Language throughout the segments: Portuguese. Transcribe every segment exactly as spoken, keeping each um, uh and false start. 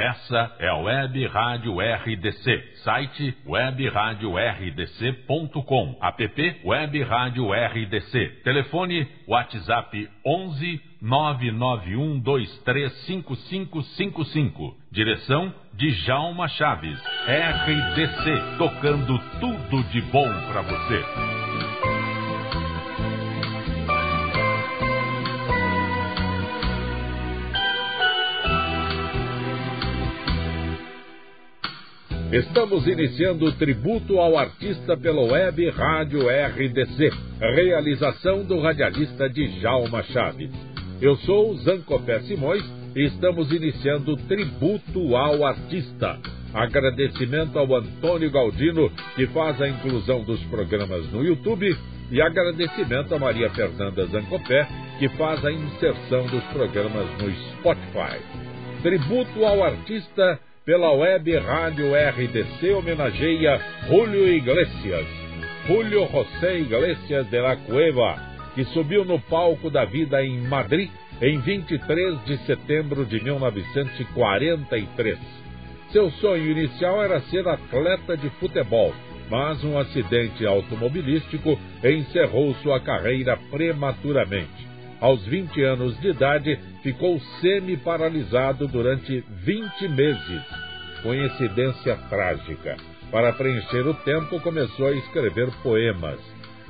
Essa é a Web Rádio R D C, site web rádio r d c ponto com, app Web Rádio R D C, telefone WhatsApp onze nove nove um dois três cinco cinco cinco cinco, direção Djalma Chaves. R D C, tocando tudo de bom pra você. Estamos iniciando o tributo ao artista pela Web Rádio R D C, realização do radialista Djalma Chaves. Eu sou Zancopé Simões e estamos iniciando o tributo ao artista. Agradecimento ao Antônio Galdino, que faz a inclusão dos programas no YouTube, e agradecimento a Maria Fernanda Zancopé, que faz a inserção dos programas no Spotify. Tributo ao artista pela Web Rádio R D C homenageia Julio Iglesias, Julio José Iglesias de La Cueva, que subiu no palco da vida em Madrid em vinte e três de setembro de mil novecentos e quarenta e três. Seu sonho inicial era ser atleta de futebol, mas um acidente automobilístico encerrou sua carreira prematuramente. Aos vinte anos de idade, ficou semi-paralisado durante vinte meses. Coincidência trágica. Para preencher o tempo, começou a escrever poemas.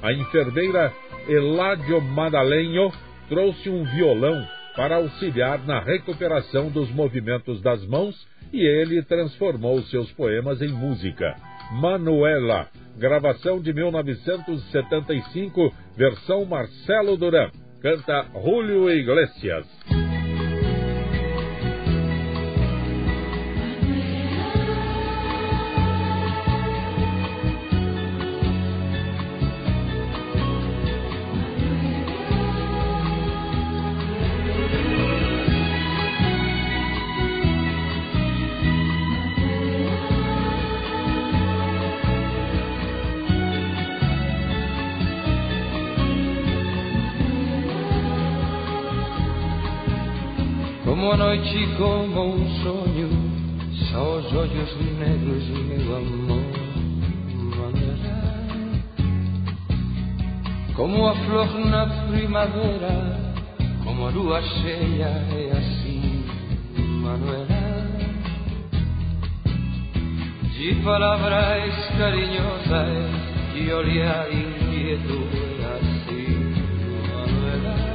A enfermeira Eladio Madaleno trouxe um violão para auxiliar na recuperação dos movimentos das mãos e ele transformou seus poemas em música. Manuela, gravação de mil novecentos e setenta e cinco, versão Marcelo Duran. Canta Julio Iglesias. Como a noite, como um sonho, só os olhos negros do meu amor mandará. Como a flor na primavera, como a lua cheia, é assim, Manuela. De palavras carinhosas, de olhar inquieto, é assim, Manuela.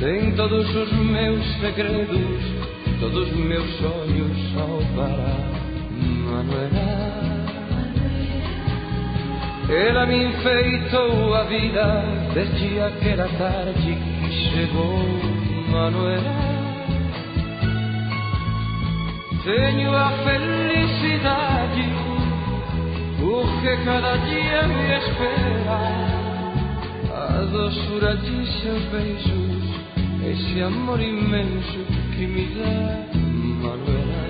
Tem todos os meus segredos, todos os meus sonhos só para Manuela. Ela me enfeitou a vida desde aquela tarde que chegou Manuela. Tenho a felicidade porque cada dia me espera, a doçura de seus beijos, esse amor imenso que me dá Manuela.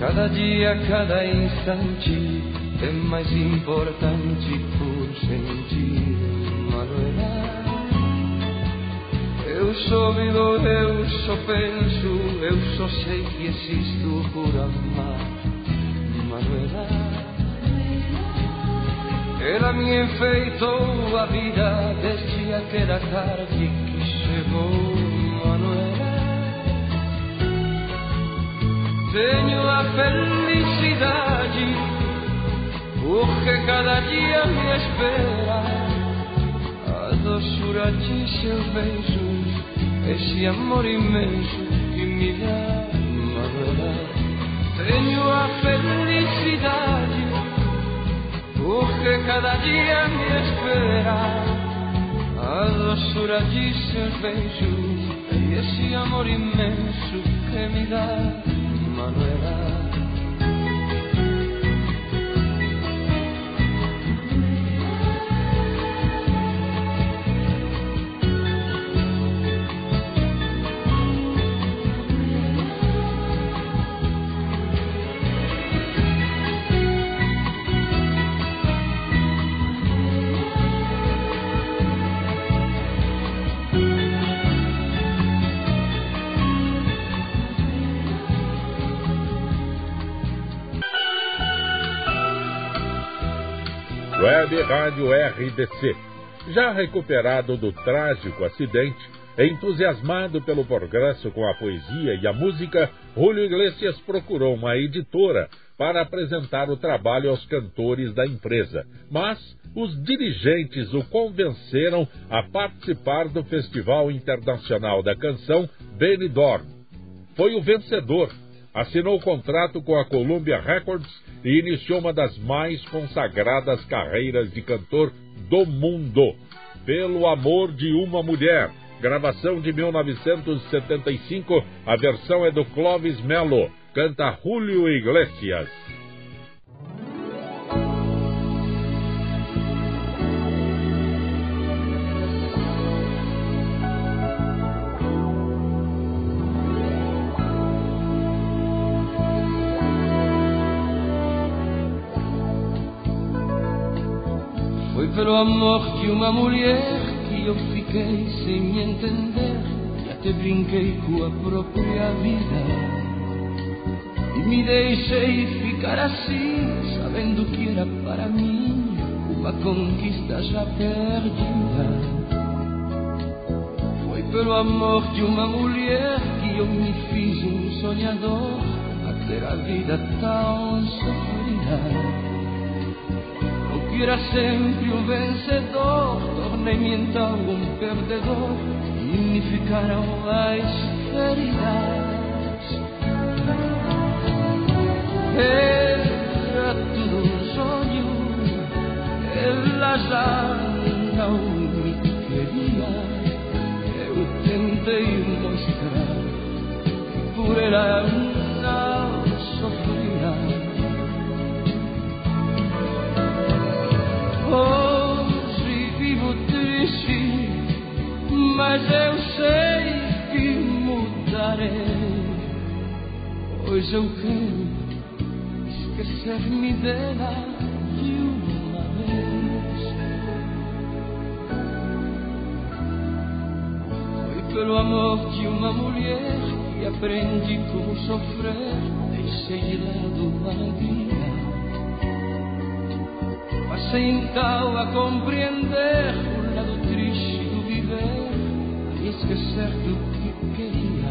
Cada dia, cada instante é mais importante por sentir Manuela. Eu só vivo, eu só penso, eu só sei que existo por amar Manuela. Ela me enfeitou a vida desde aquela tarde que chegou Manuela. Tenho a felicidade porque cada dia me espera, a doçura de seus beijos, esse amor imenso que me dá Manuela. Tenho a felicidade porque cada dia me espera, a doçura de seus beijos, e esse amor imenso que me dá Manuela. Web Rádio R D C. Já recuperado do trágico acidente, entusiasmado pelo progresso com a poesia e a música, Julio Iglesias procurou uma editora para apresentar o trabalho aos cantores da empresa, mas os dirigentes o convenceram a participar do Festival Internacional da Canção Benidorm. Foi o vencedor, assinou o contrato com a Columbia Records e iniciou uma das mais consagradas carreiras de cantor do mundo. Pelo Amor de uma Mulher, gravação de mil novecentos e setenta e cinco, a versão é do Clóvis Mello, canta Julio Iglesias. Foi pelo amor de uma mulher que eu fiquei sem me entender, e até brinquei com a própria vida. E me deixei ficar assim, sabendo que era para mim uma conquista já perdida. Foi pelo amor de uma mulher que eu me fiz um sonhador, a ter a vida tão sofrida. Eu que era sempre um vencedor, tornei-me então um perdedor, e me ficaram as feridas. Era tudo um sonho, ela já não me queria. Eu tentei mostrar que por ela não sofria. Hoje vivo triste, mas eu sei que mudarei. Hoje eu quero esquecer-me dela de uma vez. Foi pelo amor de uma mulher que aprendi como sofrer, deixei de lado a vida. Passei então a compreender o lado triste do viver, a esquecer do que queria.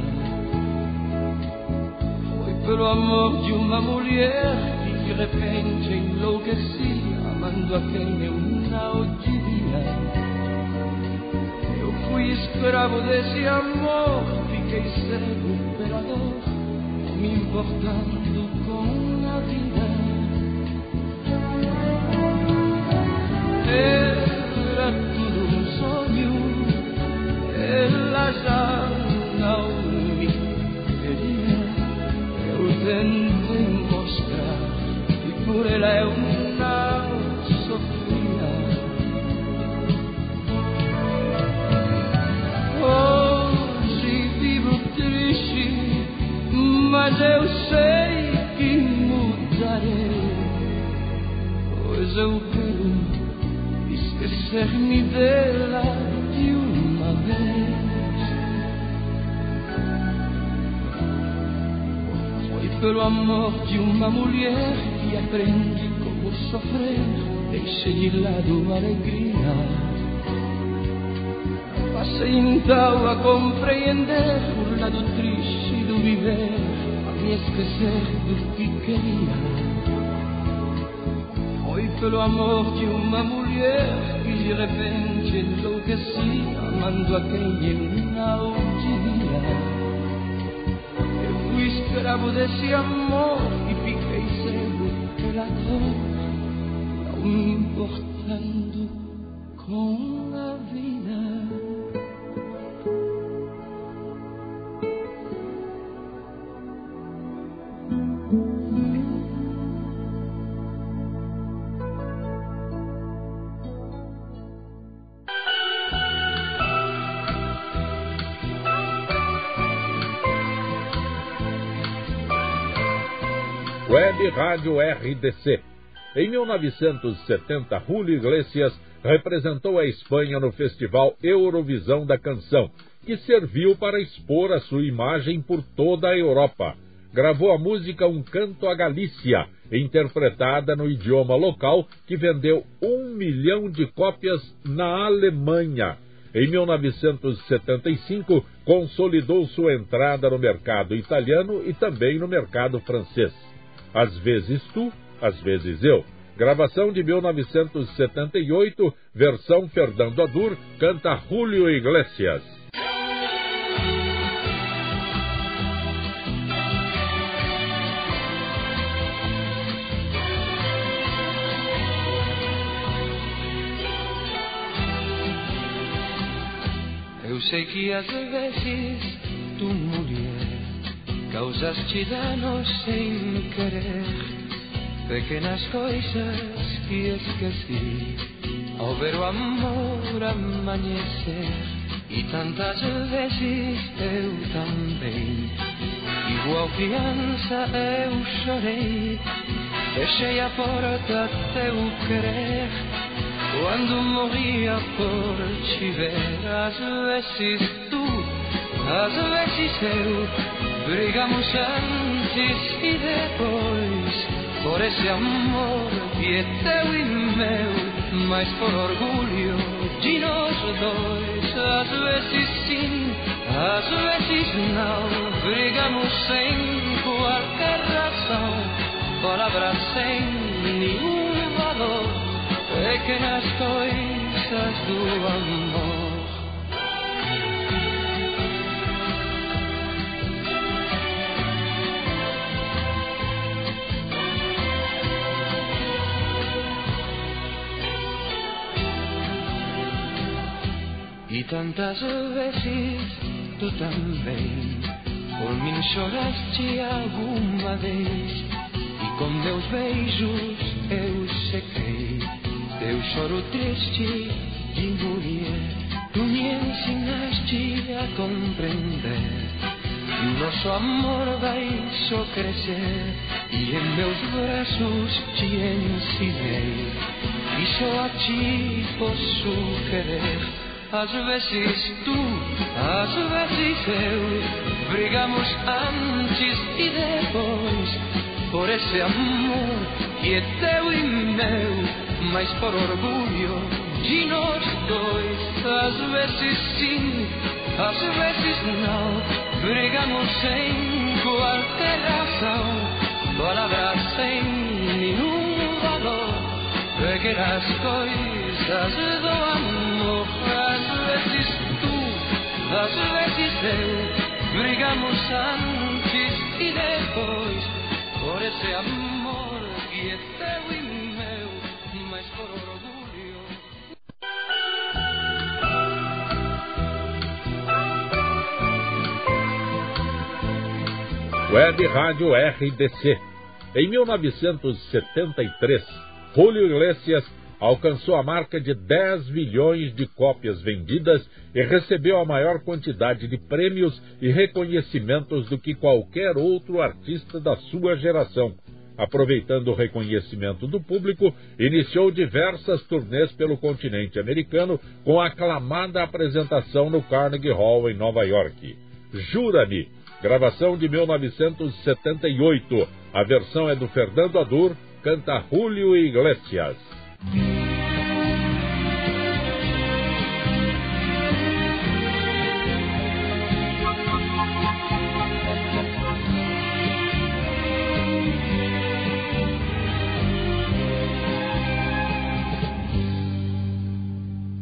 Foi pelo amor de uma mulher, de repente enlouqueci, amando a quem eu não queria. Eu fui escravo desse amor, fiquei cego pela dor, não me importando com a vida. Era tudo um sonho, ela já não me queria. Eu tentei mostrar, por ela eu não sofria. Hoje vivo triste, mas eu sei que mudarei. Hoje eu quero esquecer-me dela de uma vez. Foi pelo amor de uma mulher e aprendi como sofrer, deixei de lado a alegria. Passei então a compreender o lado triste do viver, a me esquecer do que queria. Foi pelo amor de uma mulher que de repente enlouqueci, amando a quem eu não queria. Eu fui escravo desse amor e fiquei cego, não me importando com a vida. Web Rádio R D C. Em mil novecentos e setenta, Julio Iglesias representou a Espanha no Festival Eurovisão da Canção, que serviu para expor a sua imagem por toda a Europa. Gravou a música Um Canto à Galícia, interpretada no idioma local, que vendeu um milhão de cópias na Alemanha. Em mil novecentos e setenta e cinco, consolidou sua entrada no mercado italiano e também no mercado francês. Às vezes tu, às vezes eu. Gravação de mil novecentos e setenta e oito, versão Fernando Adur, canta Julio Iglesias. Eu sei que às vezes tu, mulher, causaste danos sem querer, pequenas coisas que esqueci ao ver o amor amanhecer. E tantas vezes eu também, igual criança eu chorei, fechei a porta teu querer. Quando morria por te ver, às vezes tu, às vezes eu, brigamos antes e depois, por esse amor que é teu e meu, mas por orgulho de nós dois. Às vezes sim, às vezes não, brigamos sem qualquer razão, palavras sem nenhum valor, pequenas coisas do amor. E tantas vezes tu também por mim choraste alguma vez, e com meus beijos eu sequei teu choro triste de mulher. Tu me ensinaste a compreender que o nosso amor vai só crescer, e em meus braços te ensinei e só a ti posso querer. Às vezes tu, às vezes eu, brigamos antes e depois, por esse amor que é teu e meu, mas por orgulho de nós dois. Às vezes sim, às vezes não, brigamos sem qualquer razão, palavras sem nenhum valor, pequenas coisas do amor. Às vezes tu, às vezes eu, brigamos antes e depois, por esse amor que é teu e Web Rádio R D C. Em mil novecentos e setenta e três, Julio Iglesias alcançou a marca de dez milhões de cópias vendidas e recebeu a maior quantidade de prêmios e reconhecimentos do que qualquer outro artista da sua geração. Aproveitando o reconhecimento do público, iniciou diversas turnês pelo continente americano com aclamada apresentação no Carnegie Hall em Nova York. Jura-me, gravação de mil novecentos e setenta e oito. A versão é do Fernando Adur, canta Julio Iglesias.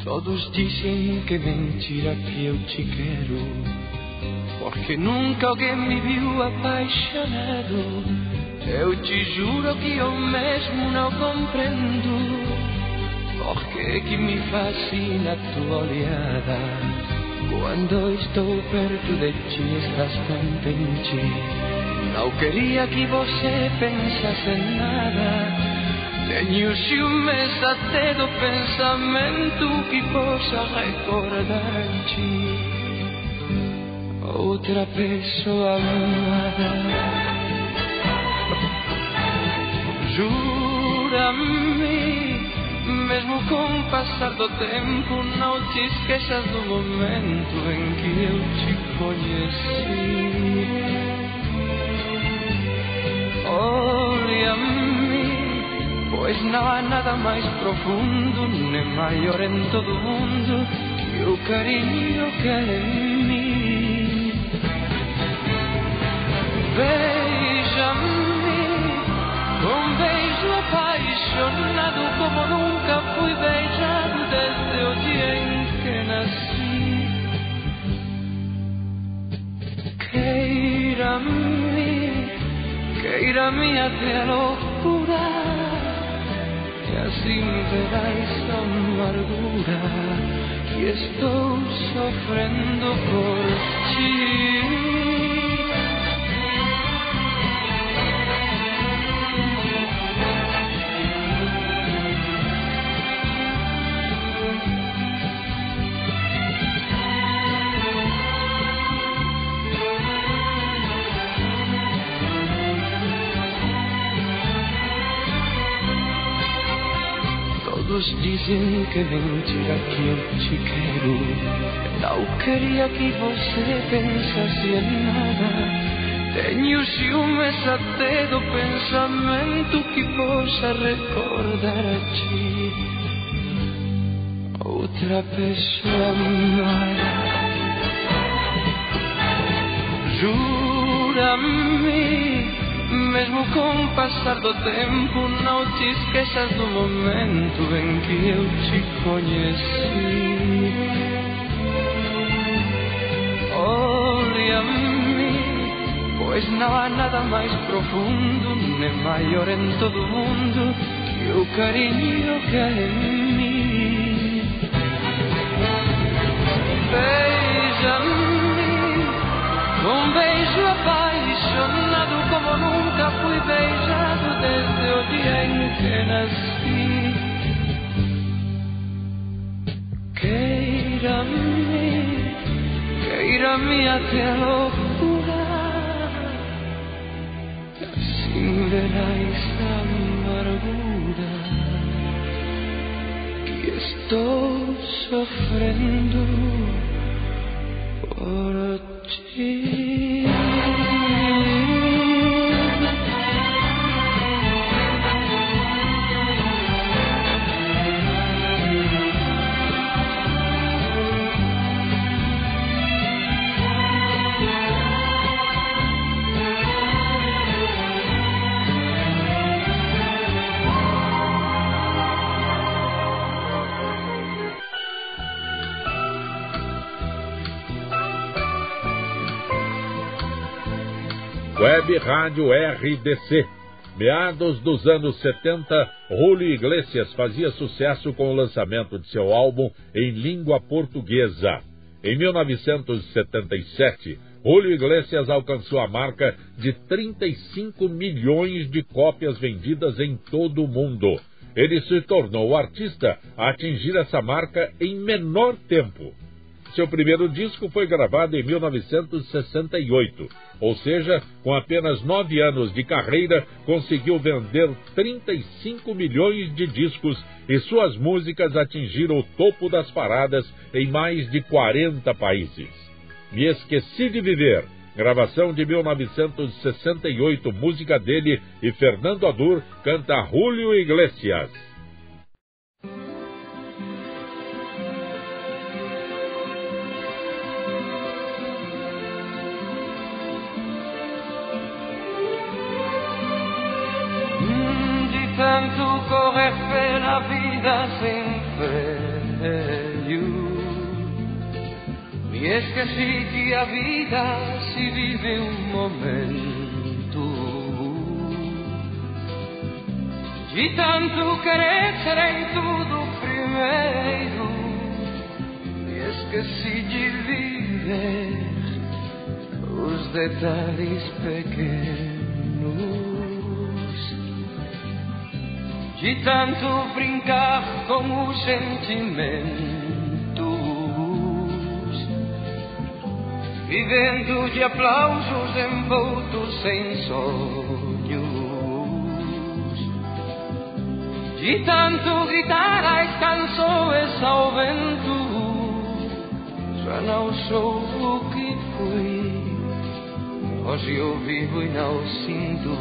Todos dizem que é mentira que eu te quero, porque nunca alguém me viu apaixonado. Eu te juro que eu mesmo não compreendo porque que me fascina tua olhada. Quando estou perto de ti estás contente. Não queria que você pensasse em nada. Tenho ciúmes até do pensamento que possa recordar-te outra pessoa amada. Jura-me, mesmo com o passar do tempo, não te esqueças do momento em que eu te conheci. Olha-me, nada mais profundo, nem maior em todo o mundo, que o carinho que há em mim. Beija-me com um beijo apaixonado, como nunca fui beijado desde o dia em que nasci. Queira-me, queira-me até a loucura, e assim verás a amargura que estou sofrendo por ti. Todos dizem que é mentira que eu te quero. Não queria que você pensasse em nada. Tenho ciúmes até do pensamento que possa recordar a ti, outra pessoa amada. Jura-me, mesmo com o passar do tempo, não te esqueças do momento em que eu te conheci. Olha-me, pois não há nada mais profundo, nem maior em todo o mundo, que o carinho que há em mim. Beija-me com um beijo apaixonado, como nunca fui beijado desde o dia em que nasci. Queira-me, queira-me até a loucura, assim verás a amargura que estou sofrendo por ti. Web Rádio R D C. Meados dos anos setenta, Julio Iglesias fazia sucesso com o lançamento de seu álbum em língua portuguesa. Em mil novecentos e setenta e sete, Julio Iglesias alcançou a marca de trinta e cinco milhões de cópias vendidas em todo o mundo. Ele se tornou o artista a atingir essa marca em menor tempo. Seu primeiro disco foi gravado em mil novecentos e sessenta e oito, ou seja, com apenas nove anos de carreira, conseguiu vender trinta e cinco milhões de discos e suas músicas atingiram o topo das paradas em mais de quarenta países. Me Esqueci de Viver, gravação de mil novecentos e sessenta e oito, música dele e Fernando Adur, canta Julio Iglesias. Tanto correr pela vida sem freio, me esqueci que a vida se vive um momento. De tanto querer ser em tudo primeiro, me esqueci de viver os detalhes pequenos. De tanto brincar com os sentimentos, vivendo de aplausos envoltos em sonhos. De tanto gritar as canções ao vento, já não sou o que fui. Hoje eu vivo e não sinto,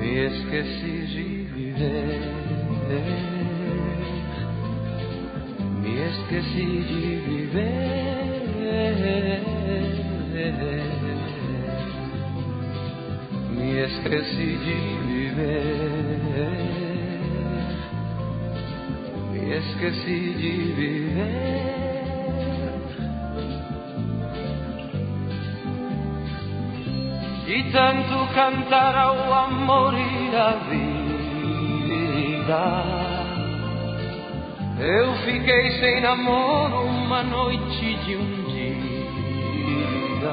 me esqueci de viver. me esqueci de viver, me esqueci de viver, me esqueci de viver. E tanto cantar ao amor e à vida, eu fiquei sem namoro uma noite de um dia.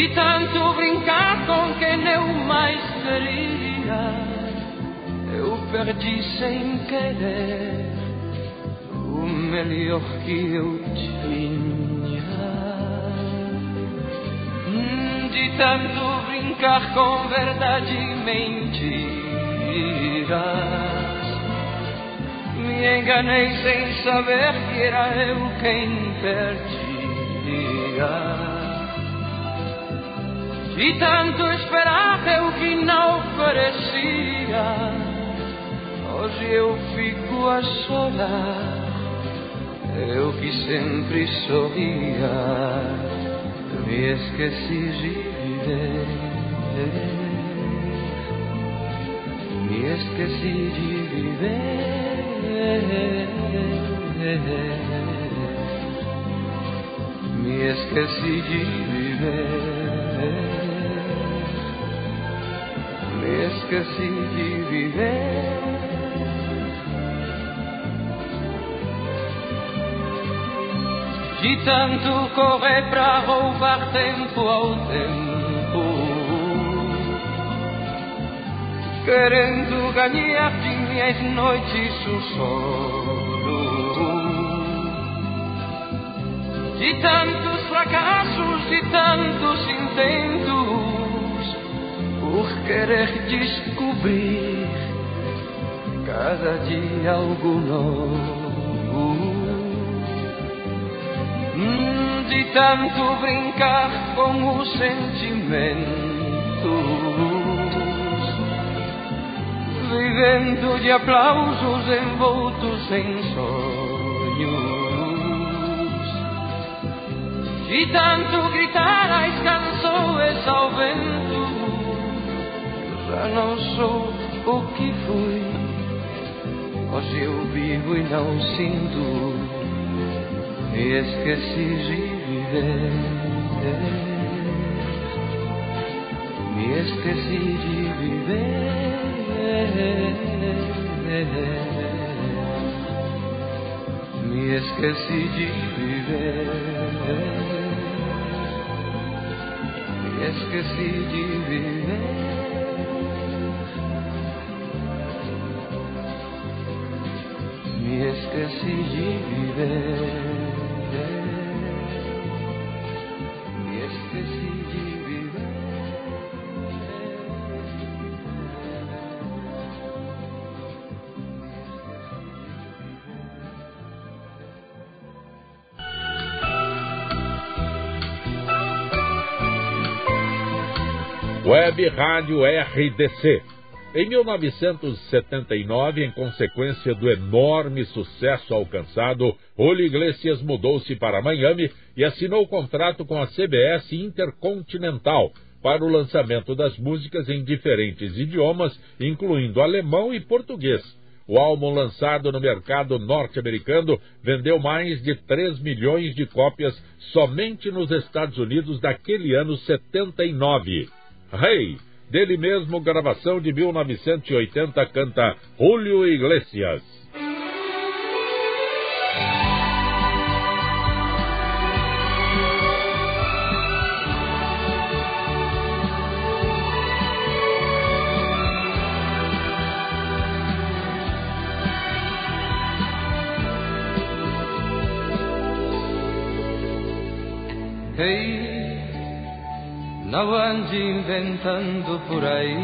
E tanto brincar com quem eu mais queria, eu perdi sem querer o melhor que eu tinha. De tanto brincar com verdade e mentiras, me enganei sem saber que era eu quem perdia. De tanto esperar eu que não parecia, hoje eu fico a chorar, eu que sempre sorria. Me esqueci de viver, me esqueci de viver, me esqueci de viver, me esqueci de viver. De tanto correr pra roubar tempo ao tempo, querendo ganhar de minhas noites sussurros. De tantos fracassos, de tantos intentos, por querer descobrir cada dia algo novo. De tanto brincar com os sentimentos, vivendo de aplausos envoltos em sonhos. De tanto gritar as canções ao vento, já não sou o que fui, hoje eu vivo e não sinto. Me esqueci de viver, me esqueci de viver, me esqueci de viver, me esqueci de viver. Me esqueci de viver. Web Rádio R D C. Em mil novecentos e setenta e nove, em consequência do enorme sucesso alcançado, Julio Iglesias mudou-se para Miami e assinou o contrato com a C B S Intercontinental para o lançamento das músicas em diferentes idiomas, incluindo alemão e português. O álbum, lançado no mercado norte-americano, vendeu mais de três milhões de cópias somente nos Estados Unidos daquele ano setenta e nove. Hey, dele mesmo, gravação de mil novecentos e oitenta, canta Julio Iglesias. Hey, não ande inventando por aí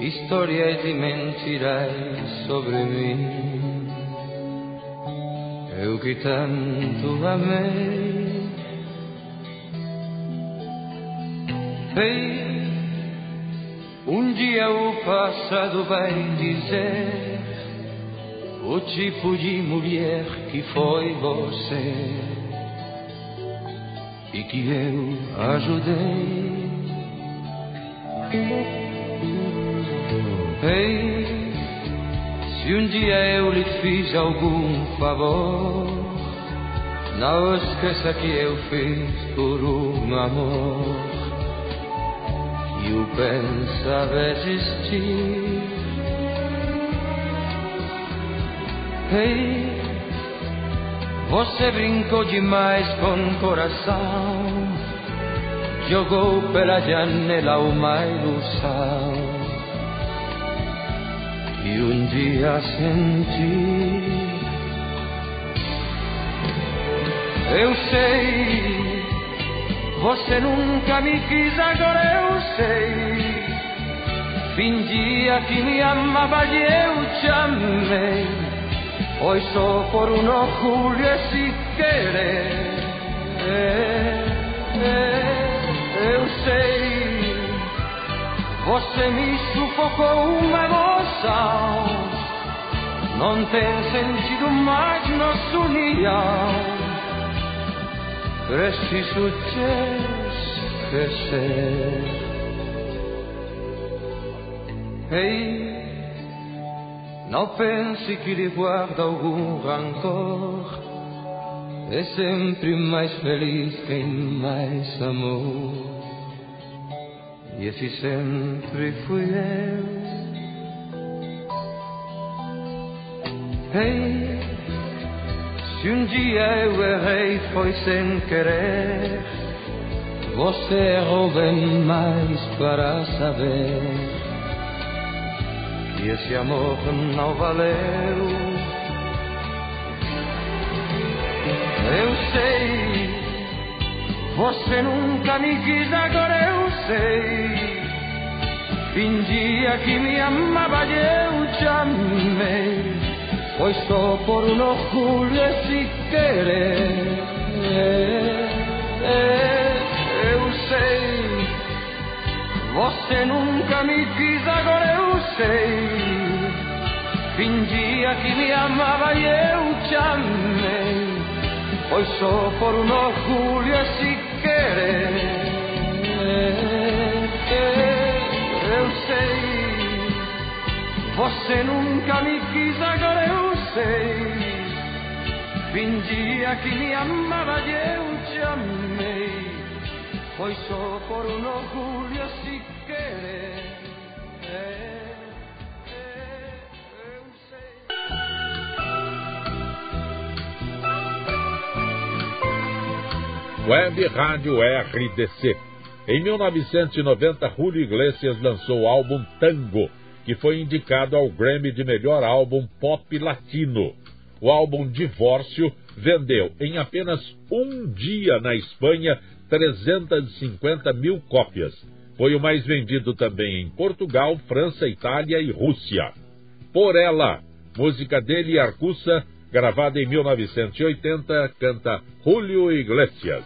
histórias e mentiras sobre mim. Eu que tanto amei. Ei, Um dia o passado vai dizer o tipo de mulher que foi você e que eu ajudei. Ei, se um dia eu lhe fiz algum favor, não esqueça que eu fiz por um amor. Eu pensava existir. Ei, você brincou demais com o coração, jogou pela janela uma ilusão e um dia senti. Eu sei, você nunca me quis, agora eu sei. Fingia que me amava e eu te amei. Foi só por um orgulho esse querer. É, é, eu sei, você me sufocou uma emoção. Não tem sentido mais nossa união. Preciso te esquecer. Ei, não pense que lhe guarda algum rancor. É sempre mais feliz quem mais amou. E esse sempre fui eu. Ei, se um dia eu errei, foi sem querer. Você errou bem mais para saber que esse amor não valeu. Eu sei, você nunca me quis, agora eu sei. Fingia que me amava e eu te amei. Foi só por um orgulho esse querer. É, é, eu sei, você nunca me quis, agora eu sei. Fingia que me amava e eu te amei. Foi só por um orgulho esse querer. É, é, eu sei, você nunca me quis, agora eu sei. Fingia que me amava e eu te amei. Foi só por um orgulho se querer. É, é, eu sei. Web Rádio R D C. Em mil novecentos e noventa, Julio Iglesias lançou o álbum Tango, que foi indicado ao Grammy de melhor álbum pop latino. O álbum Divórcio vendeu, em apenas um dia na Espanha, trezentas e cinquenta mil cópias. Foi o mais vendido também em Portugal, França, Itália e Rússia. Por Ela, música dele, Arcusa, gravada em mil novecentos e oitenta, canta Julio Iglesias.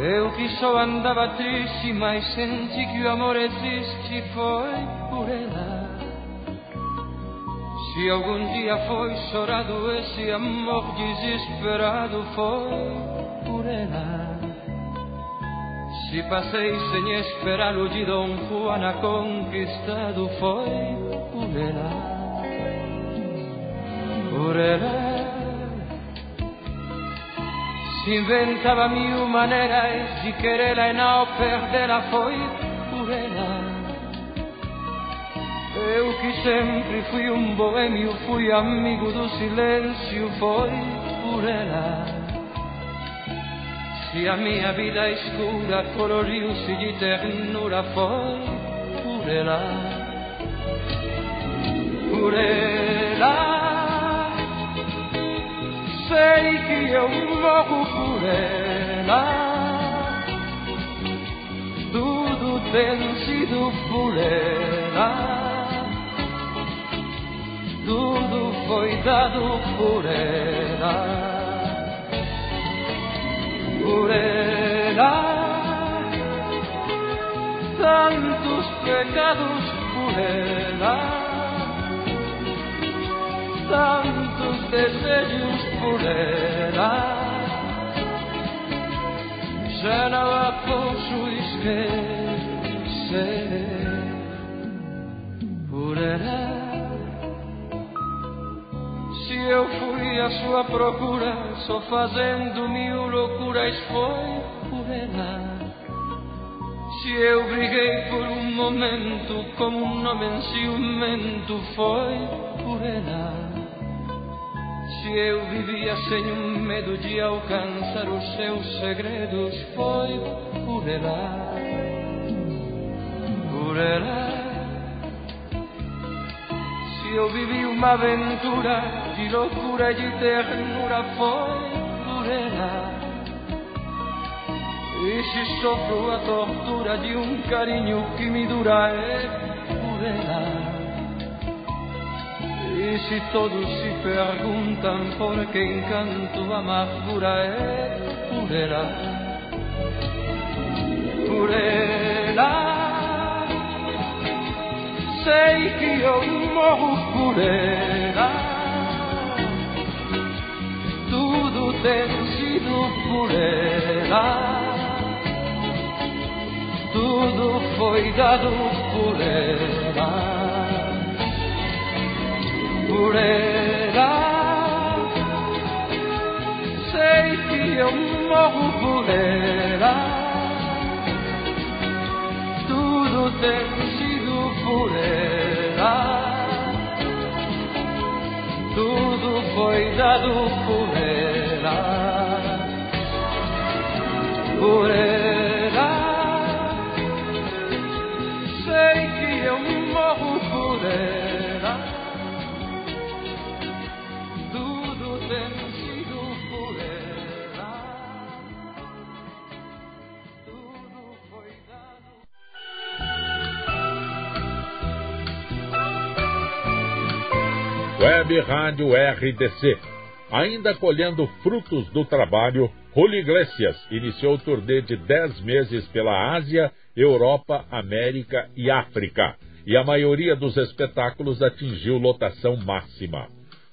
Eu que só andava triste, mas senti que o amor existe, foi por ela. Se algum dia foi chorado esse amor desesperado, foi por ela. Se passei sem esperar o de Dom Juana conquistado, foi por ela. Por ela. Inventava mil maneiras de querê-la e não perdê-la, foi por ela. Eu que sempre fui um boêmio, fui amigo do silêncio, foi por ela. Se a minha vida escura coloriu-se de ternura, foi por ela. Por ela. Sei que eu morro por ela. terminar, tudo tem sido fuleira, tudo foi dado fuleira, fuleira. Tantos pecados por ela, tantos desejos por ela, já não a posso esquecer. Por ela, se eu fui à sua procura, só fazendo mil loucuras, foi por ela. Se eu briguei por um momento como um homem ciumento, foi por ela. Se eu vivia sem um medo de alcançar os seus segredos, foi por ela. Por ela. Se eu vivi uma aventura de loucura e de ternura, foi por ela. E se sofro a tortura de um carinho que me dura, é por ela. E se todos se perguntam por que encanto a amargura, é por ela. Por ela. Sei que eu morro por ela. Tudo tem sido por ela. Tudo foi dado por ela, por ela. Sei que eu morro por ela. Tudo tem sido por ela. Tudo foi dado por ela, por ela. Web Rádio R D C. Ainda colhendo frutos do trabalho, Julio Iglesias iniciou o turnê de dez meses pela Ásia, Europa, América e África. E a maioria dos espetáculos atingiu lotação máxima.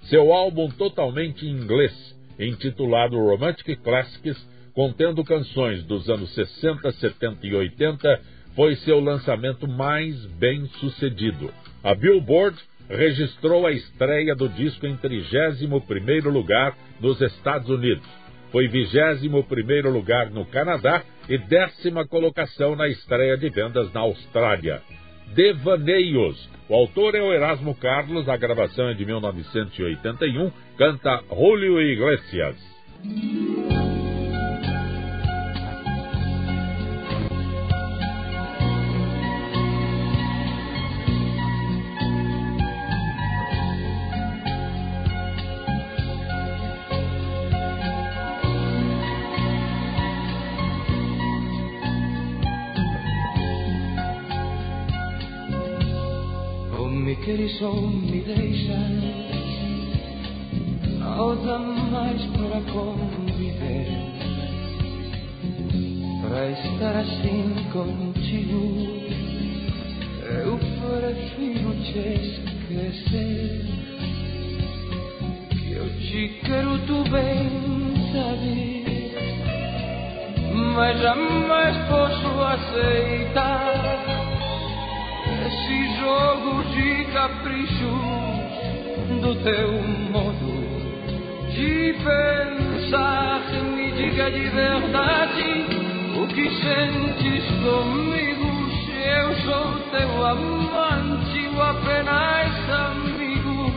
Seu álbum totalmente em inglês, intitulado Romantic Classics, contendo canções dos anos sessenta, setenta e oitenta, foi seu lançamento mais bem sucedido. A Billboard registrou a estreia do disco em trigésimo primeiro lugar nos Estados Unidos. Foi vigésimo primeiro lugar no Canadá e décima colocação na estreia de vendas na Austrália. Devaneios. O autor é o Erasmo Carlos, a gravação é de mil novecentos e oitenta e um, canta Julio Iglesias. Queres ou me deixas, nada mais para conviver, para estar assim contigo, eu prefiro te esquecer, que eu te quero, tu bem sabes, mas jamais posso aceitar esse jogo de caprichos do teu modo de pensar. Me diga de verdade o que sentes comigo, se eu sou teu amante ou apenas amigo.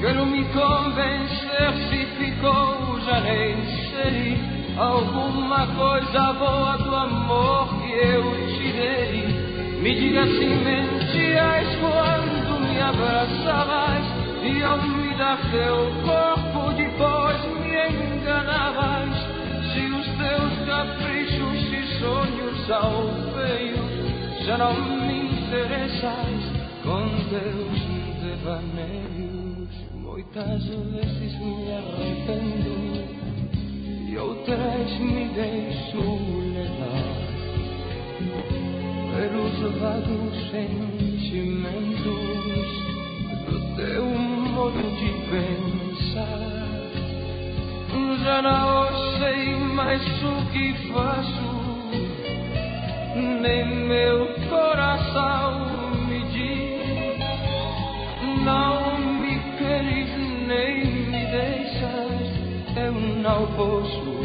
Quero me convencer se ficou, já nem sei, alguma coisa boa do amor que eu te dei. Me diga se mentias quando me abraçavas e ao me dar teu corpo depois me enganavas. Se os teus caprichos e sonhos ao veio, já não me interessas com teus devaneios. Muitas vezes me arrependo e outras me deixo levar pelos vagos sentimentos do teu modo de pensar. Já não sei mais o que faço, nem meu coração me diz. Não me queres nem me deixas, eu não posso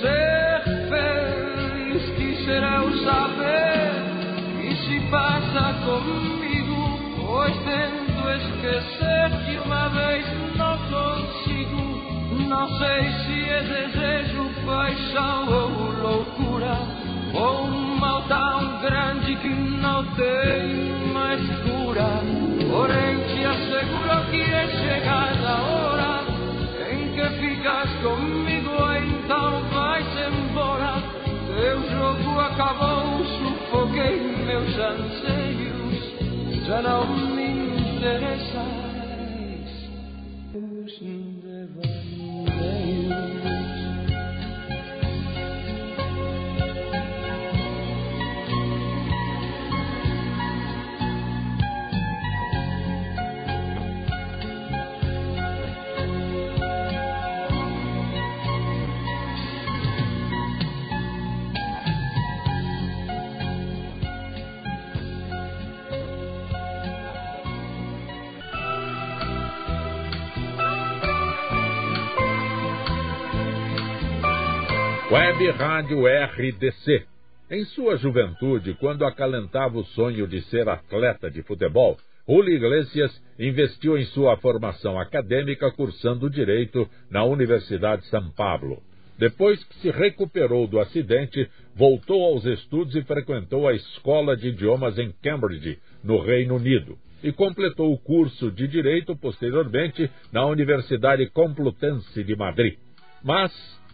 ser feliz. Que será o saber que se passa comigo, pois tento esquecer de uma vez não consigo. Não sei se é desejo, paixão ou loucura, ou um mal tão grande que não tem mais cura. Porém te asseguro que é chegada a hora em que ficas comigo, então vais embora. Teu jogo acabou, sufoquei meus anseios, já não me interessais. Deus Web Rádio R D C. Em sua juventude, quando acalentava o sonho de ser atleta de futebol, Julio Iglesias investiu em sua formação acadêmica cursando Direito na Universidade de São Paulo. Depois que se recuperou do acidente, voltou aos estudos e frequentou a Escola de Idiomas em Cambridge, no Reino Unido, e completou o curso de Direito posteriormente na Universidade Complutense de Madrid. Mas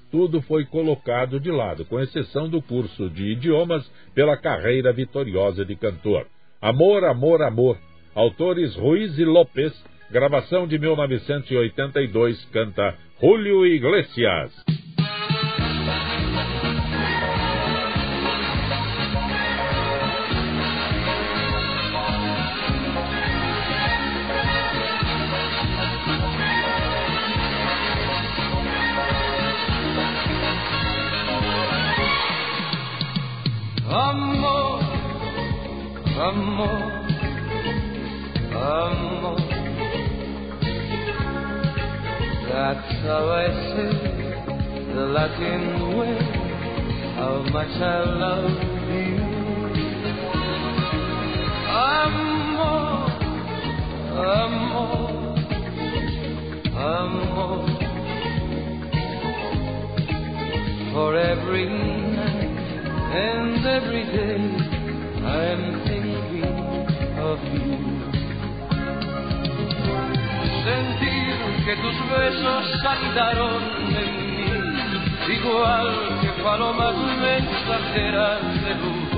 tudo foi colocado de lado, com exceção do curso de idiomas, pela carreira vitoriosa de cantor. Amor, Amor, Amor. Autores Ruiz e Lopes. Gravação de mil novecentos e oitenta e dois. Canta Julio Iglesias. Amor, amor, amor, that's how I say the Latin way, how much I love you. Amor, amor, amor, for every night and every day I'm thinking of you. Sentir que tus besos saltaron en mí, igual que palomas mensajeras de luz.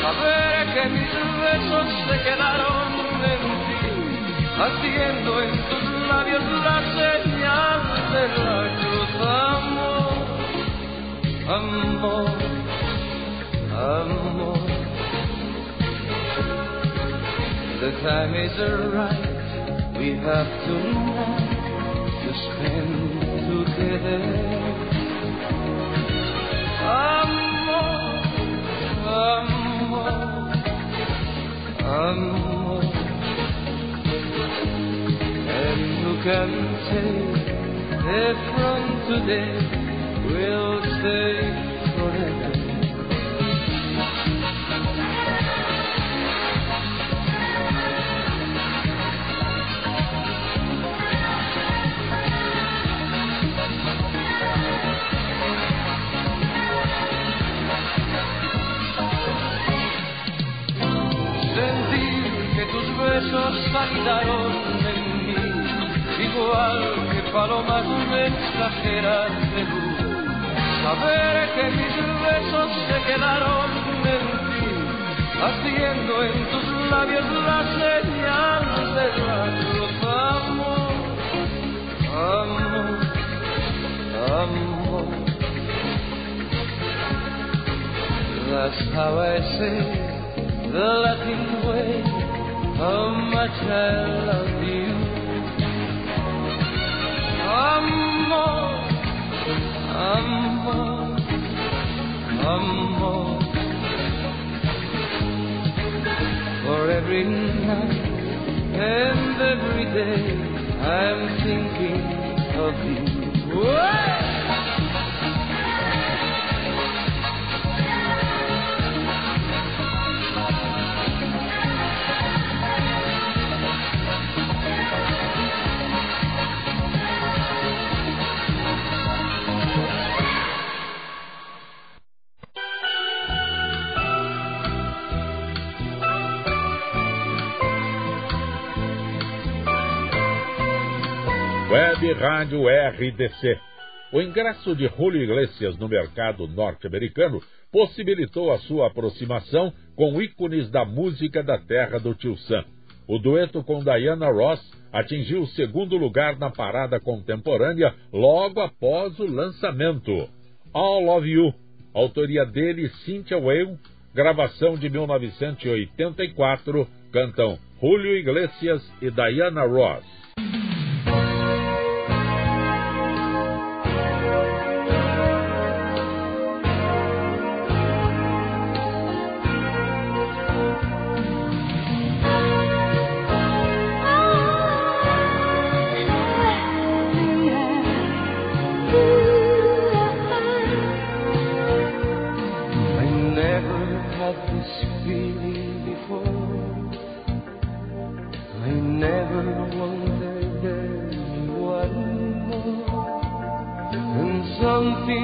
Saber que mis besos se quedaron en ti, haciendo en tus labios la señal de la cruz. Amor, amor, amor, the time is right, we have tonight to spend together. Amor, amor, amor, and you can take that from today, we'll stay forever. Besos saltaron en mí, igual que palomas mensajeras de luz. saber que mis besos se quedaron en ti, haciendo en tus labios la señal de la cruz. Amor, amor, amor. That's how I say the Latin way, how much I love you. Amor, amor, amor. For every night and every day I'm thinking of you. Whoa! Web Rádio R D C. O ingresso de Julio Iglesias no mercado norte-americano possibilitou a sua aproximação com ícones da música da terra do Tio Sam. O dueto com Diana Ross atingiu o segundo lugar na parada contemporânea logo após o lançamento. All of You, autoria dele Cynthia Weil, gravação de mil novecentos e oitenta e quatro, cantam Julio Iglesias e Diana Ross. Thank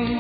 you.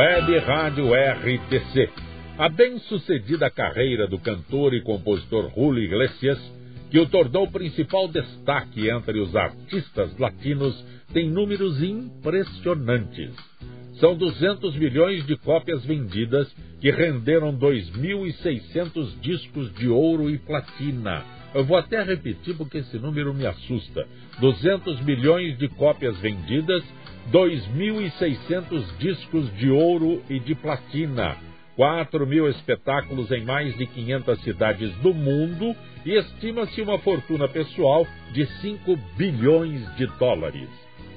Web Rádio R D C. A bem-sucedida carreira do cantor e compositor Julio Iglesias, que o tornou principal destaque entre os artistas latinos, tem números impressionantes. São duzentos milhões de cópias vendidas, que renderam dois mil e seiscentos discos de ouro e platina. Eu vou até repetir porque esse número me assusta. duzentos milhões de cópias vendidas, dois mil e seiscentos discos de ouro e de platina, quatro mil espetáculos em mais de quinhentas cidades do mundo e estima-se uma fortuna pessoal de cinco bilhões de dólares.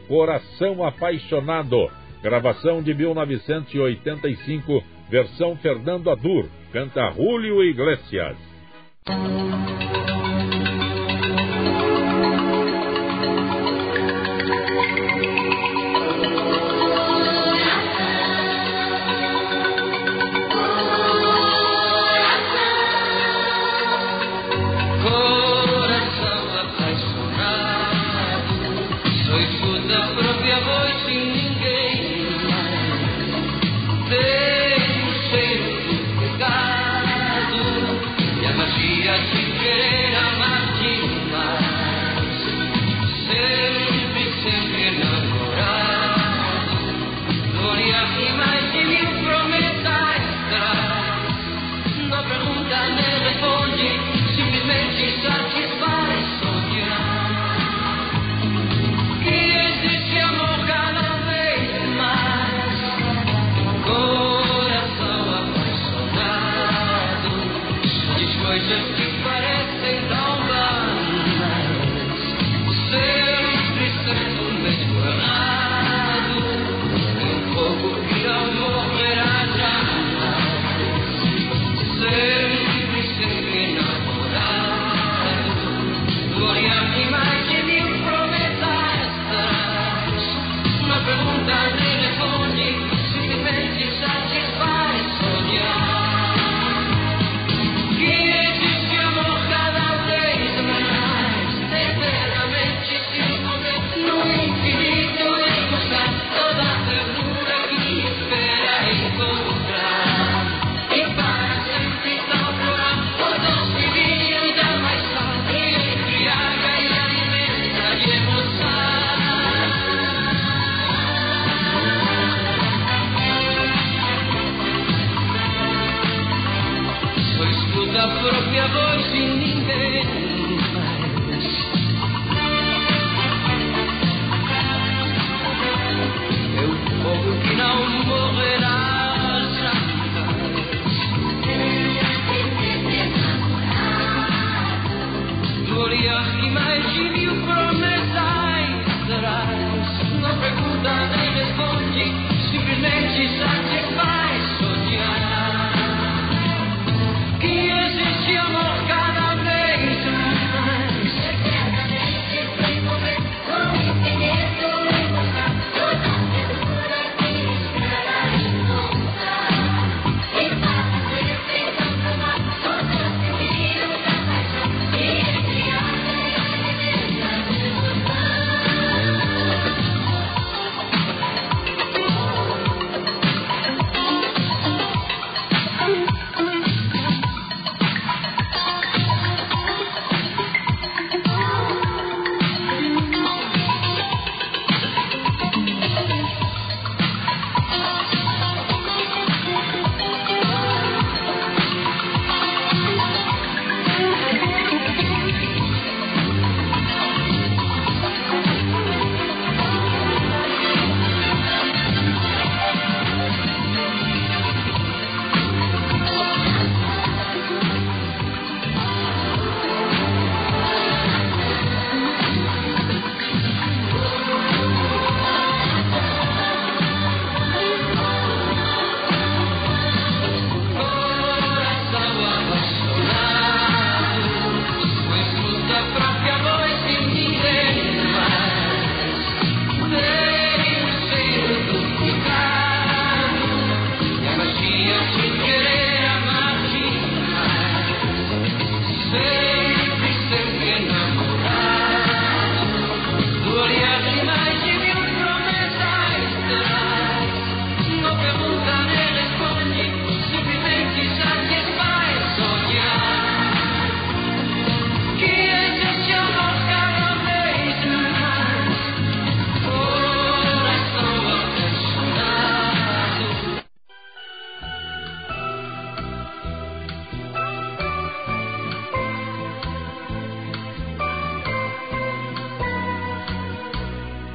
Coração Apaixonado, gravação de mil novecentos e oitenta e cinco, versão Fernando Adur, canta Julio Iglesias. Satisfaz sonhar. Que existe amor.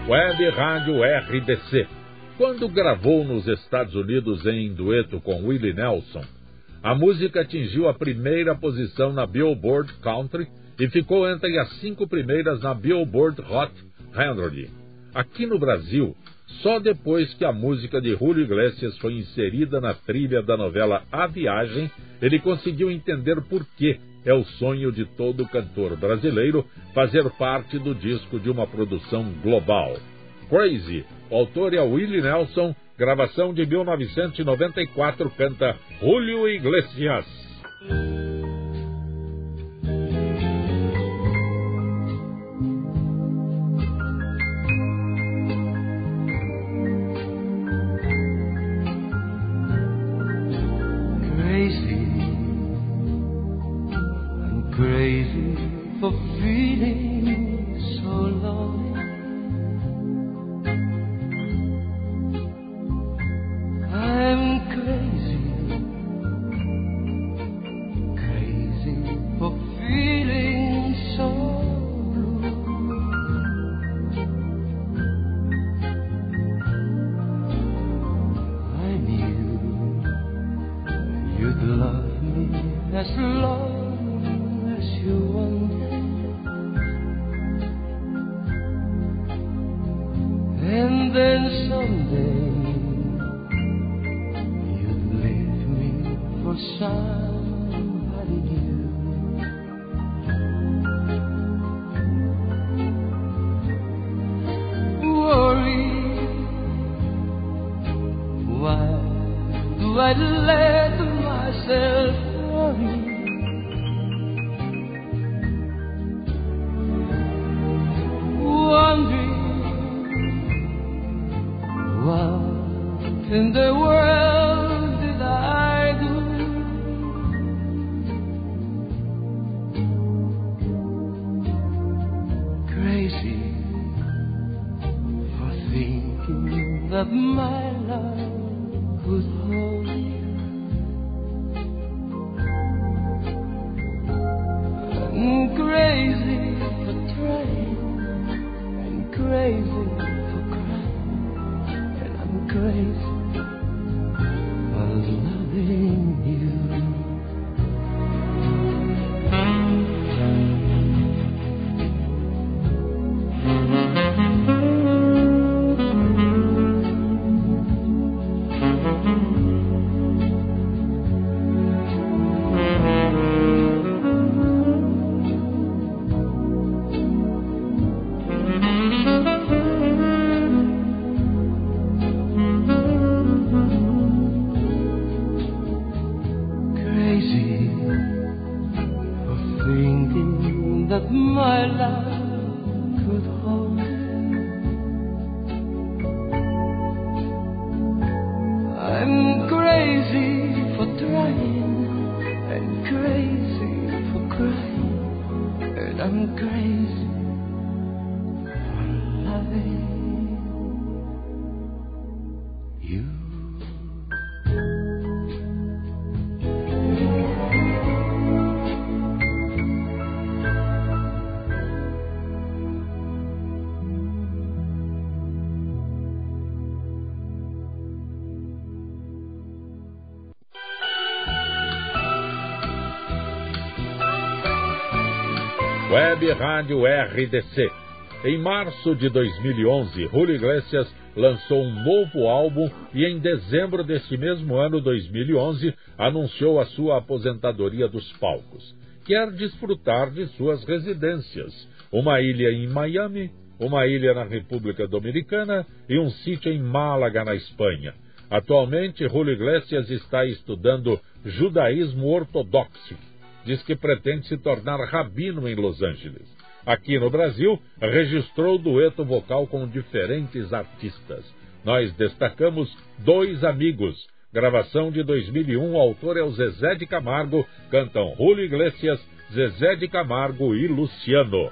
Web Rádio R D C. Quando gravou nos Estados Unidos em dueto com Willie Nelson, a música atingiu a primeira posição na Billboard Country e ficou entre as cinco primeiras na Billboard Hot cem. Aqui no Brasil, só depois que a música de Julio Iglesias foi inserida na trilha da novela A Viagem, ele conseguiu entender por que é o sonho de todo cantor brasileiro fazer parte do disco de uma produção global. Crazy, o autor é Willie Nelson, gravação de mil novecentos e noventa e quatro, canta Julio Iglesias. Web Rádio R D C. Em março de dois mil e onze, Julio Iglesias lançou um novo álbum e em dezembro deste mesmo ano, dois mil e onze, anunciou a sua aposentadoria dos palcos. Quer desfrutar de suas residências, uma ilha em Miami, uma ilha na República Dominicana e um sítio em Málaga, na Espanha. Atualmente, Julio Iglesias está estudando judaísmo ortodoxo. Diz que pretende se tornar rabino em Los Angeles. Aqui no Brasil, registrou dueto vocal com diferentes artistas. Nós destacamos Dois Amigos, gravação de dois mil e um, o autor é o Zezé de Camargo, cantam Julio Iglesias, Zezé de Camargo e Luciano.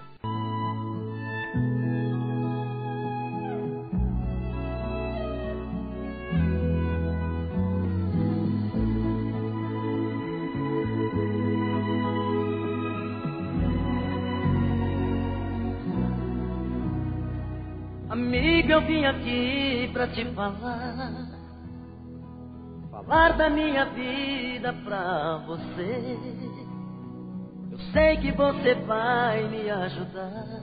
Amiga, eu vim aqui pra te falar, falar da minha vida pra você. Eu sei que você vai me ajudar.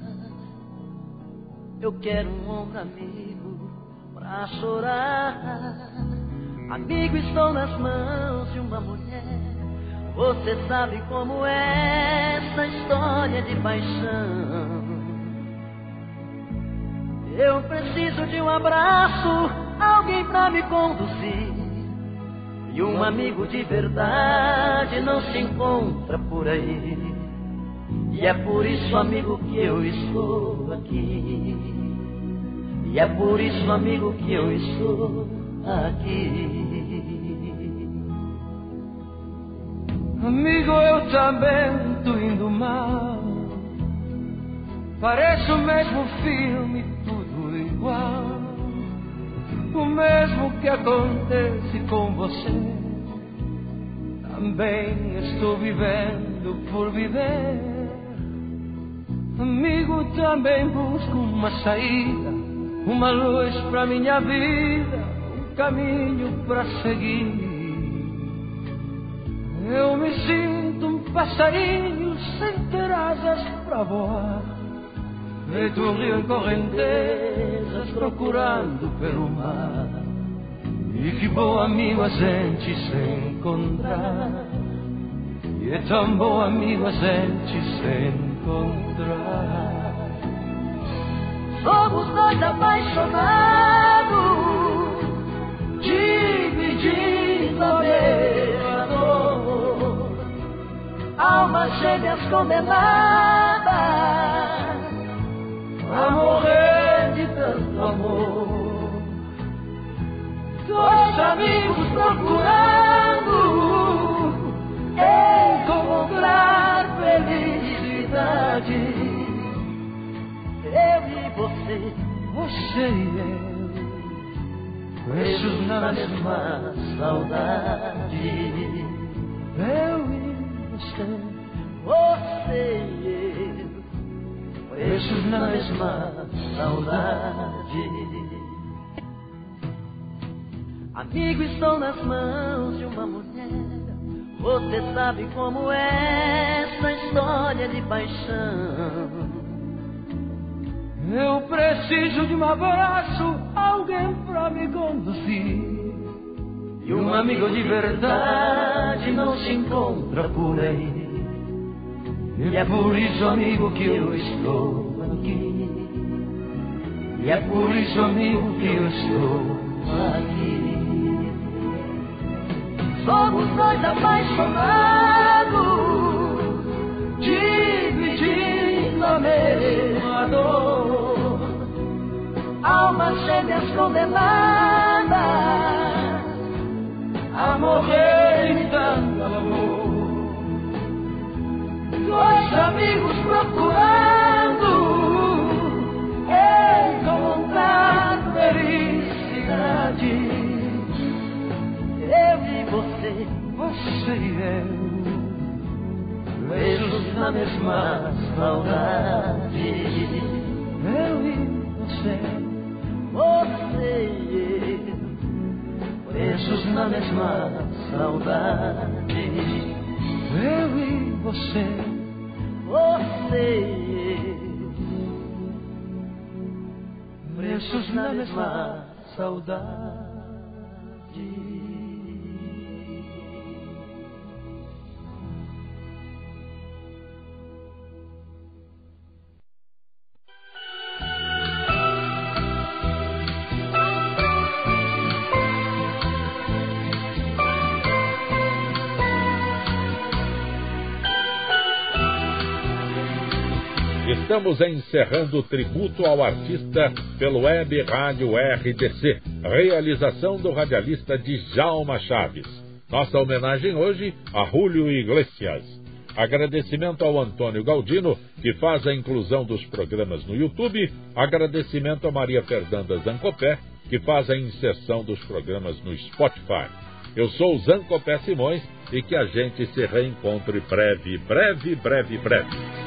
Eu quero um ombro amigo pra chorar. Amigo, estou nas mãos de uma mulher. Você sabe como é essa história de paixão. Eu preciso de um abraço, alguém pra me conduzir. E um amigo de verdade não se encontra por aí. E é por isso, amigo, que eu estou aqui. E é por isso, amigo, que eu estou aqui. Amigo, eu também tô indo mal. Parece o mesmo filme, tudo igual. O mesmo que acontece com você. Também estou vivendo por viver. Amigo, também busco uma saída, uma luz pra minha vida, um caminho pra seguir. Eu me sinto um passarinho sem ter asas pra voar, feito um rio em correntezas procurando pelo mar. E que bom, amigo, a gente se encontrar. E é tão bom, amigo, a gente se encontrar. Somos dois apaixonados, dividindo a mesma dor. Almas gêmeas condenadas a morrer de tanto amor. Dois amigos procurando encontrar felicidade. Eu e você, você e eu, presos na mesma saudade. Eu e você, você e eu, presos na mesma saudade. Amigo, estou nas mãos de uma mulher. Você sabe como é essa história de paixão. Eu preciso de um abraço, alguém pra me conduzir. E um amigo de verdade não se encontra por aí. E é por isso, amigo, que eu estou aqui. E é por isso, amigo, que eu estou aqui. Somos dois apaixonados, dividindo a mesma dor. Almas gêmeas condenadas a morrer de tanto amor. Dois amigos procurando encontrar felicidade. Eu e você, você e eu, presos na mesma saudade. Eu e você, você e eu, presos na mesma saudade. Eu e você, você e eu, presos na mesma saudade. Estamos encerrando o tributo ao artista pelo Web Rádio R D C, realização do radialista Djalma Chaves. Nossa homenagem hoje a Julio Iglesias. Agradecimento ao Antônio Galdino, que faz a inclusão dos programas no YouTube. Agradecimento a Maria Fernanda Zancopé, que faz a inserção dos programas no Spotify. Eu sou o Zancopé Simões e que a gente se reencontre breve, breve, breve, breve.